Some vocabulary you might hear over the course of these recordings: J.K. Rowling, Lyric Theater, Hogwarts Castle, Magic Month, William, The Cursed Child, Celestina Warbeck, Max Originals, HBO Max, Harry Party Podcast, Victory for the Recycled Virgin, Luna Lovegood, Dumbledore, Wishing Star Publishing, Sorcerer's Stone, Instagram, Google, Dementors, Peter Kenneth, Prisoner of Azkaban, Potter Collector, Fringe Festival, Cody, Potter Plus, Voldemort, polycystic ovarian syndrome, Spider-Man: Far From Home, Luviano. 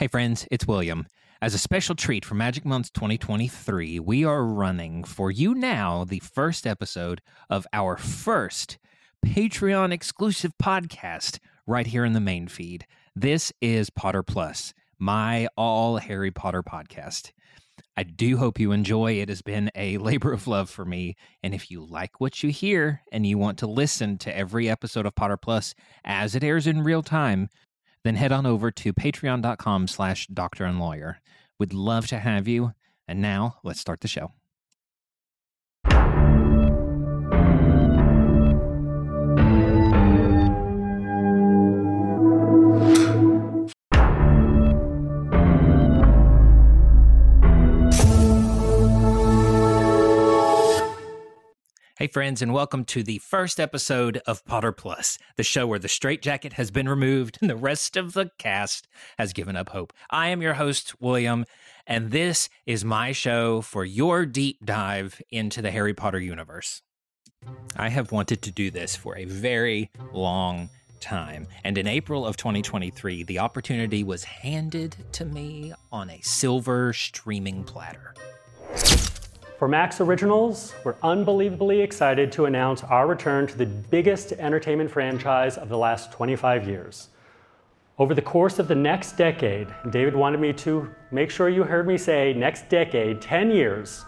Hey friends, it's William. As a special treat for Magic Month 2023, we are running for you now the first episode of our first Patreon-exclusive podcast right here in the main feed. This is Potter Plus, my all Harry Potter podcast. I do hope you enjoy. It has been a labor of love for me. And if you like what you hear and you want to listen to every episode of Potter Plus as it airs in real time, then head on over to patreon.com/doctorandlawyer. We'd love to have you. And now let's start the show. Hey friends, and welcome to the first episode of Potter Plus, the show where the straitjacket has been removed and the rest of the cast has given up hope. I am your host, William, and this is my show for your deep dive into the Harry Potter universe. I have wanted to do this for a very long time, and in April of 2023, the opportunity was handed to me on a silver streaming platter. For Max Originals, we're unbelievably excited to announce our return to the biggest entertainment franchise of the last 25 years. Over the course of the next decade, David wanted me to make sure you heard me say next decade, 10 years,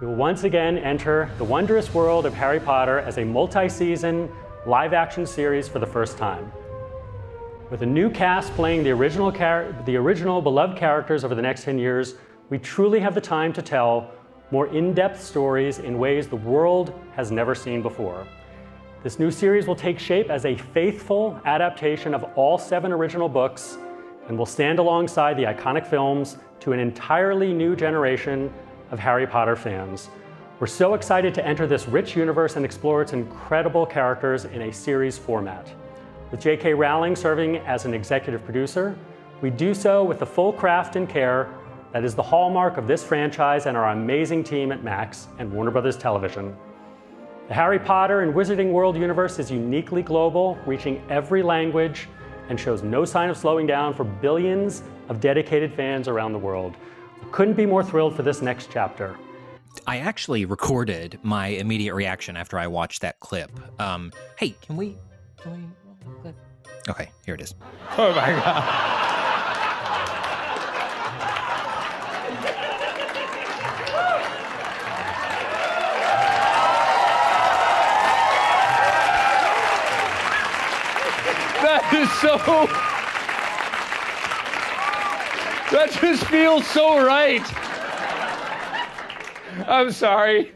we will once again enter the wondrous world of Harry Potter as a multi-season live-action series for the first time. With a new cast playing the original beloved characters over the next 10 years, we truly have the time to tell more in-depth stories in ways the world has never seen before. This new series will take shape as a faithful adaptation of all 7 original books and will stand alongside the iconic films to an entirely new generation of Harry Potter fans. We're so excited to enter this rich universe and explore its incredible characters in a series format. With J.K. Rowling serving as an executive producer, we do so with the full craft and care that is the hallmark of this franchise and our amazing team at Max and Warner Brothers Television. The Harry Potter and Wizarding World universe is uniquely global, reaching every language, and shows no sign of slowing down for billions of dedicated fans around the world. We couldn't be more thrilled for this next chapter. I actually recorded my immediate reaction after I watched that clip. Hey, can we... Okay, here it is. Oh my God. That just feels so right. I'm sorry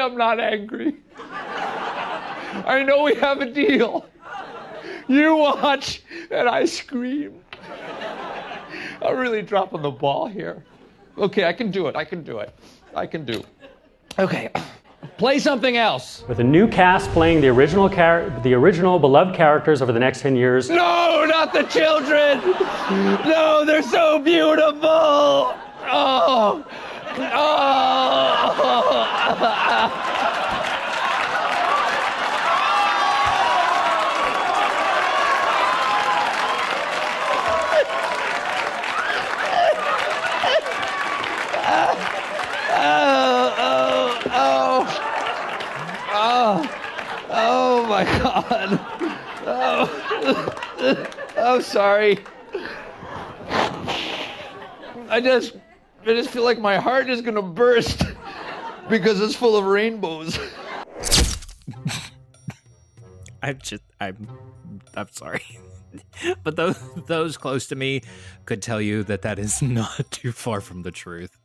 I'm not angry. I know we have a deal. You watch and I scream. I'm really dropping the ball here. Okay, I can do it. Okay. Play something else. With a new cast playing the original beloved characters over the next 10 years. No, not the children. No, they're so beautiful. Oh. Oh my God. Oh, sorry. I just feel like my heart is gonna burst because it's full of rainbows. I'm sorry. But those close to me could tell you that is not too far from the truth.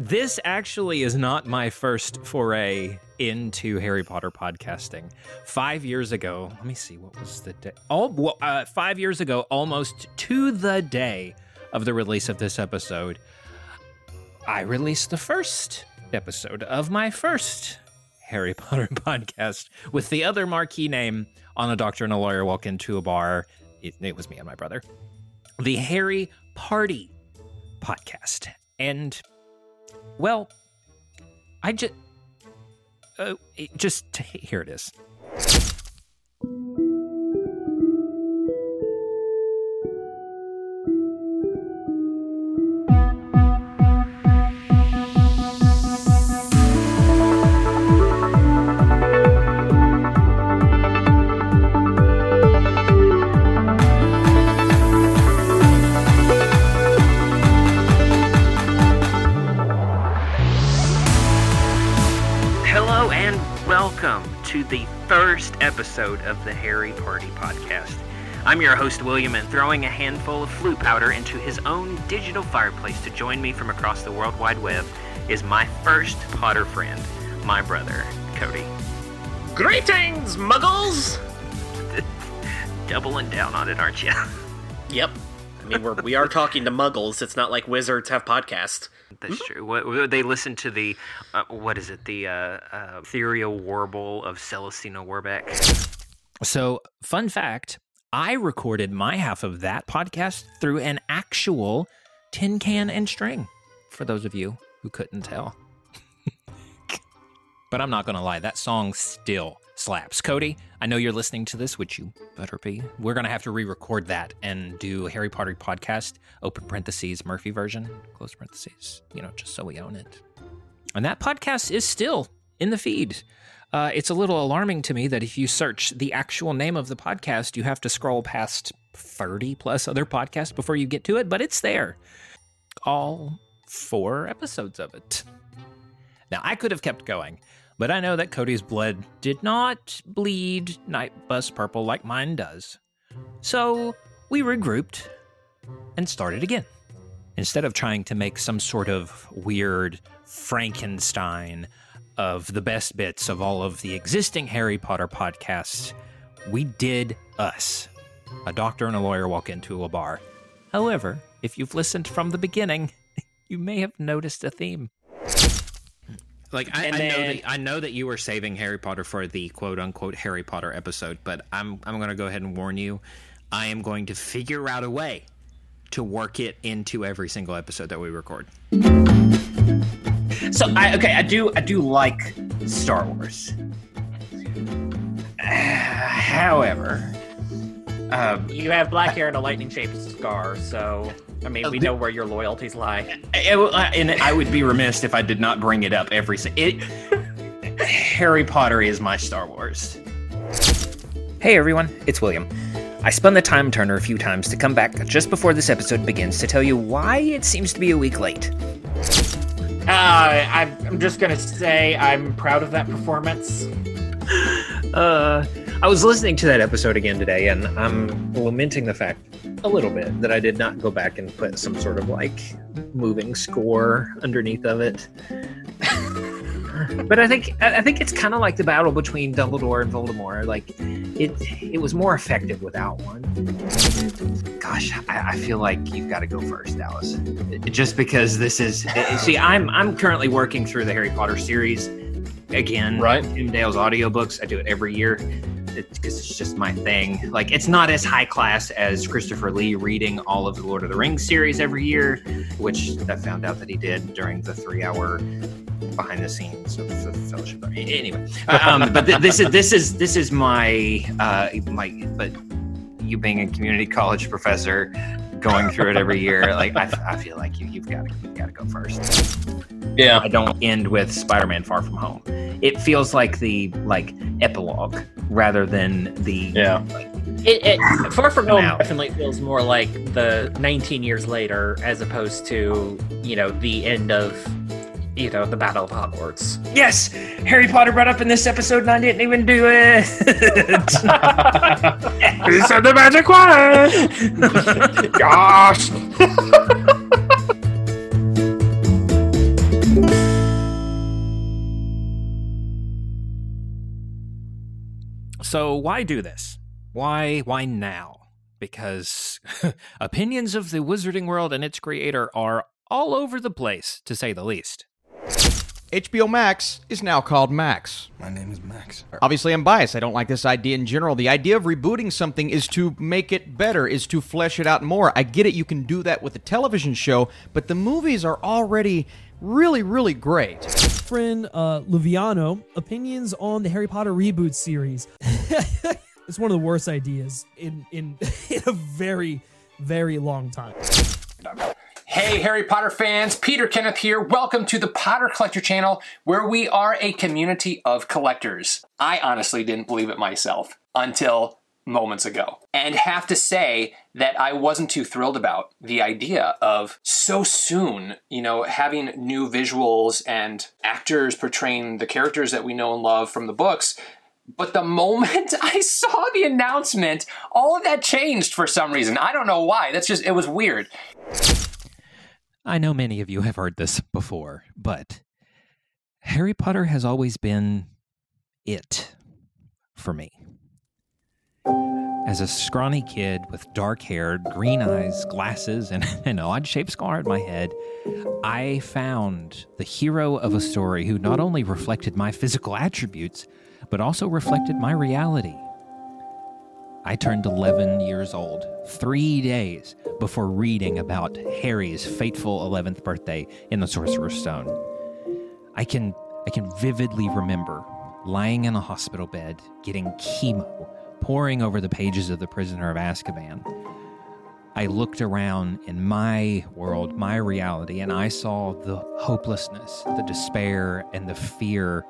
This actually is not my first foray into Harry Potter podcasting. 5 years ago, let me see, what was the day? 5 years ago, almost to the day of the release of this episode, I released the first episode of my first Harry Potter podcast with the other marquee name on A Doctor and a Lawyer Walk Into a Bar. It was me and my brother. The Harry Party Podcast. And, well, here it is. first episode of the Harry Party Podcast. I'm your host, William, and throwing a handful of flue powder into his own digital fireplace to join me from across the World Wide Web is my first Potter friend, my brother, Cody. Greetings, muggles! Doubling down on it, aren't you? Yep. I mean, we are talking to muggles. It's not like wizards have podcasts. That's true. What, they listen to the, ethereal warble of Celestina Warbeck. So, fun fact, I recorded my half of that podcast through an actual tin can and string, for those of you who couldn't tell. But I'm not going to lie, that song still slaps. Cody, I know you're listening to this, which you better be. We're going to have to re-record that and do a Harry Potter podcast, open parentheses, Murphy version, close parentheses, just so we own it. And that podcast is still in the feed. It's a little alarming to me that if you search the actual name of the podcast, you have to scroll past 30 plus other podcasts before you get to it, but it's there. All 4 episodes of it. Now, I could have kept going, but I know that Cody's blood did not bleed night bus purple like mine does. So we regrouped and started again. Instead of trying to make some sort of weird Frankenstein of the best bits of all of the existing Harry Potter podcasts, we did us. A doctor and a lawyer walk into a bar. However, if you've listened from the beginning, you may have noticed a theme. Like, I know that you were saving Harry Potter for the quote-unquote Harry Potter episode, but I'm going to go ahead and warn you, I am going to figure out a way to work it into every single episode that we record. So, I do like Star Wars. However, you have black hair and a lightning-shaped scar, so... I mean, we know where your loyalties lie. And I would be remiss if I did not bring it up every... Harry Potter is my Star Wars. Hey, everyone. It's William. I spun the time turner a few times to come back just before this episode begins to tell you why it seems to be a week late. I'm just going to say I'm proud of that performance. I was listening to that episode again today, and I'm lamenting the fact a little bit that I did not go back and put some sort of moving score underneath of it. But I think it's kind of like the battle between Dumbledore and Voldemort. It was more effective without one. Gosh, I feel like you've got to go first, Alice. Just because this is I'm currently working through the Harry Potter series again. Right. Tim Dale's audiobooks. I do it every year. Because it's just my thing. It's not as high class as Christopher Lee reading all of the Lord of the Rings series every year, which I found out that he did during the 3-hour behind the scenes of the Fellowship. Anyway, but this is my But you being a community college professor, going through it every year, I feel like you've got to go first. Yeah, I don't end with Spider-Man: Far From Home. It feels like the epilogue rather than the Far From Home definitely feels more like the 19 years later as opposed to the end of the Battle of Hogwarts. Yes, Harry Potter brought up in this episode, and I didn't even do it. He said the magic word. Gosh. So why do this? Why now? Because opinions of the wizarding world and its creator are all over the place, to say the least. HBO Max is now called Max. My name is Max. Obviously, I'm biased. I don't like this idea in general. The idea of rebooting something is to make it better, is to flesh it out more. I get it. You can do that with a television show, but the movies are already really, really great. Friend Luviano, opinions on the Harry Potter reboot series. It's one of the worst ideas in a very, very long time. Hey, Harry Potter fans, Peter Kenneth here. Welcome to the Potter Collector channel, where we are a community of collectors. I honestly didn't believe it myself until moments ago, and have to say that I wasn't too thrilled about the idea of so soon, having new visuals and actors portraying the characters that we know and love from the books But the moment I saw the announcement, all of that changed for some reason. I don't know why. That's just, it was weird. I know many of you have heard this before, but Harry Potter has always been it for me. As a scrawny kid with dark hair, green eyes, glasses, and an odd-shaped scar on my head, I found the hero of a story who not only reflected my physical attributes, but also reflected my reality. I turned 11 years old, 3 days before reading about Harry's fateful 11th birthday in the Sorcerer's Stone. I can vividly remember lying in a hospital bed, getting chemo, poring over the pages of The Prisoner of Azkaban. I looked around in my world, my reality, and I saw the hopelessness, the despair, and the fear.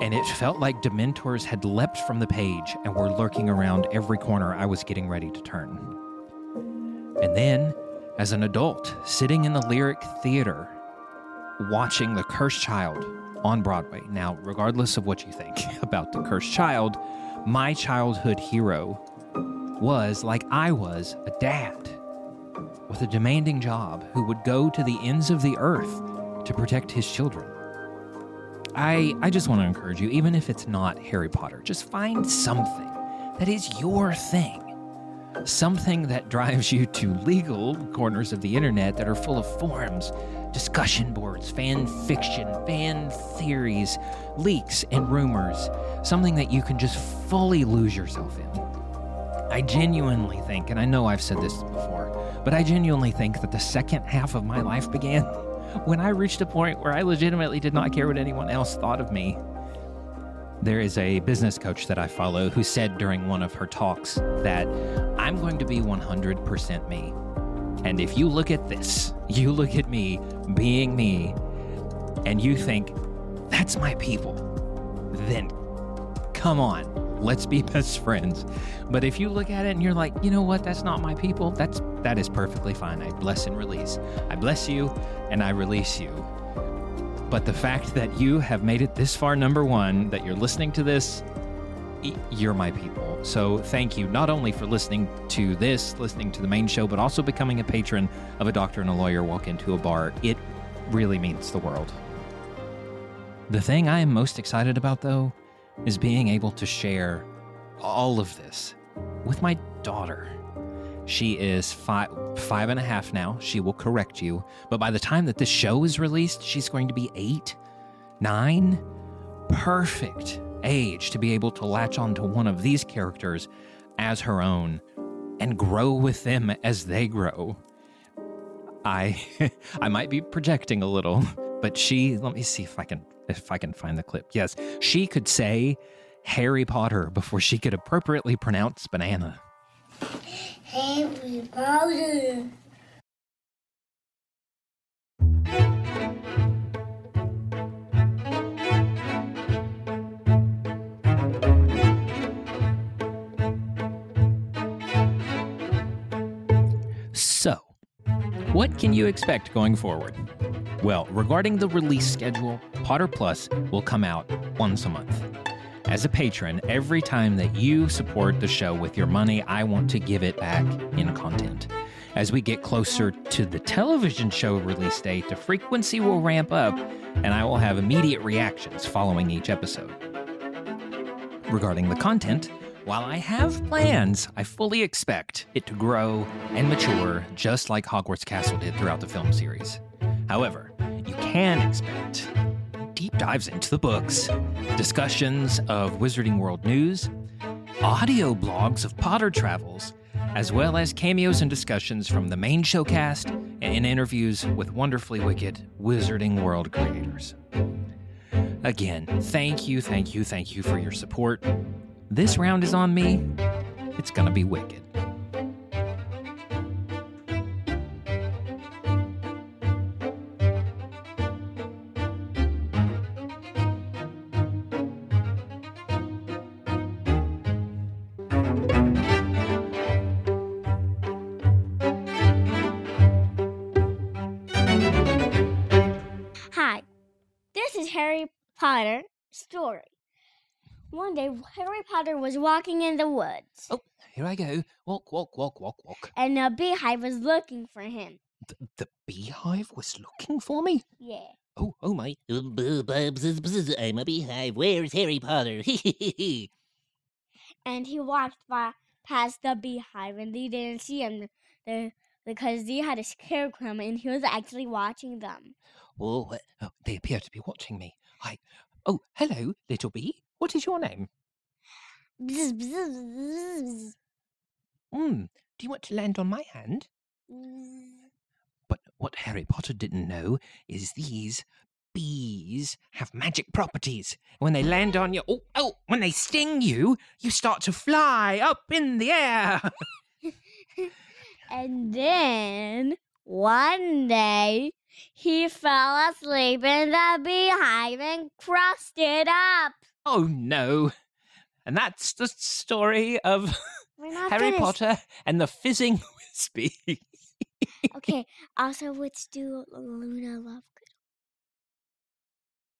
And it felt like Dementors had leapt from the page and were lurking around every corner I was getting ready to turn. And then, as an adult, sitting in the Lyric Theater, watching The Cursed Child on Broadway. Now, regardless of what you think about The Cursed Child, my childhood hero was, like I was, a dad with a demanding job who would go to the ends of the earth to protect his children. I just want to encourage you, even if it's not Harry Potter, just find something that is your thing. Something that drives you to legal corners of the internet that are full of forums, discussion boards, fan fiction, fan theories, leaks, and rumors. Something that you can just fully lose yourself in. I genuinely think, and I know I've said this before, but I genuinely think that the second half of my life began when I reached a point where I legitimately did not care what anyone else thought of me. There is a business coach that I follow who said during one of her talks that I'm going to be 100% me. And if you look at this, you look at me being me, and you think, that's my people, then come on, let's be best friends. But if you look at it and you're like, you know what, that's not my people, that is perfectly fine. I bless and release. I bless you and I release you. But the fact that you have made it this far, number one, that you're listening to this, you're my people. So thank you not only for listening to this, listening to the main show, but also becoming a patron of A Doctor and a Lawyer Walk Into a Bar. It really means the world. The thing I am most excited about, though, is being able to share all of this with my daughter. She is five and a half now. She will correct you. But by the time that this show is released, she's going to be 8, 9, perfect age to be able to latch on to one of these characters as her own and grow with them as they grow. I might be projecting a little, but she, let me see if I can find the clip. Yes, she could say Harry Potter before she could appropriately pronounce banana. Harry Potter. So, what can you expect going forward? Well, regarding the release schedule, Potter Plus will come out once a month. As a patron, every time that you support the show with your money, I want to give it back in content. As we get closer to the television show release date, the frequency will ramp up, and I will have immediate reactions following each episode. Regarding the content, while I have plans, I fully expect it to grow and mature just like Hogwarts Castle did throughout the film series. However, you can expect deep dives into the books, discussions of Wizarding World news, audio blogs of Potter travels, as well as cameos and discussions from the main show cast and interviews with wonderfully wicked Wizarding World creators. Again, thank you for your support. This round is on me. It's gonna be wicked. Harry Potter story. One day, Harry Potter was walking in the woods. Oh, here I go. Walk, walk, walk, walk, walk. And a beehive was looking for him. The beehive was looking for me? Yeah. Oh my. I'm a beehive. Where's Harry Potter? And he walked past the beehive and they didn't see him there because they had a scarecrow and he was actually watching them. Oh, they appear to be watching me. Oh, hello, little bee. What is your name? Do you want to land on my hand? But what Harry Potter didn't know is these bees have magic properties. When they land on you, when they sting you, you start to fly up in the air. And then one day he fell asleep in the beehive and crossed it up. Oh, no. And that's the story of Harry Potter and the Fizzing Wispy. Okay, also, which do Luna Lovegood?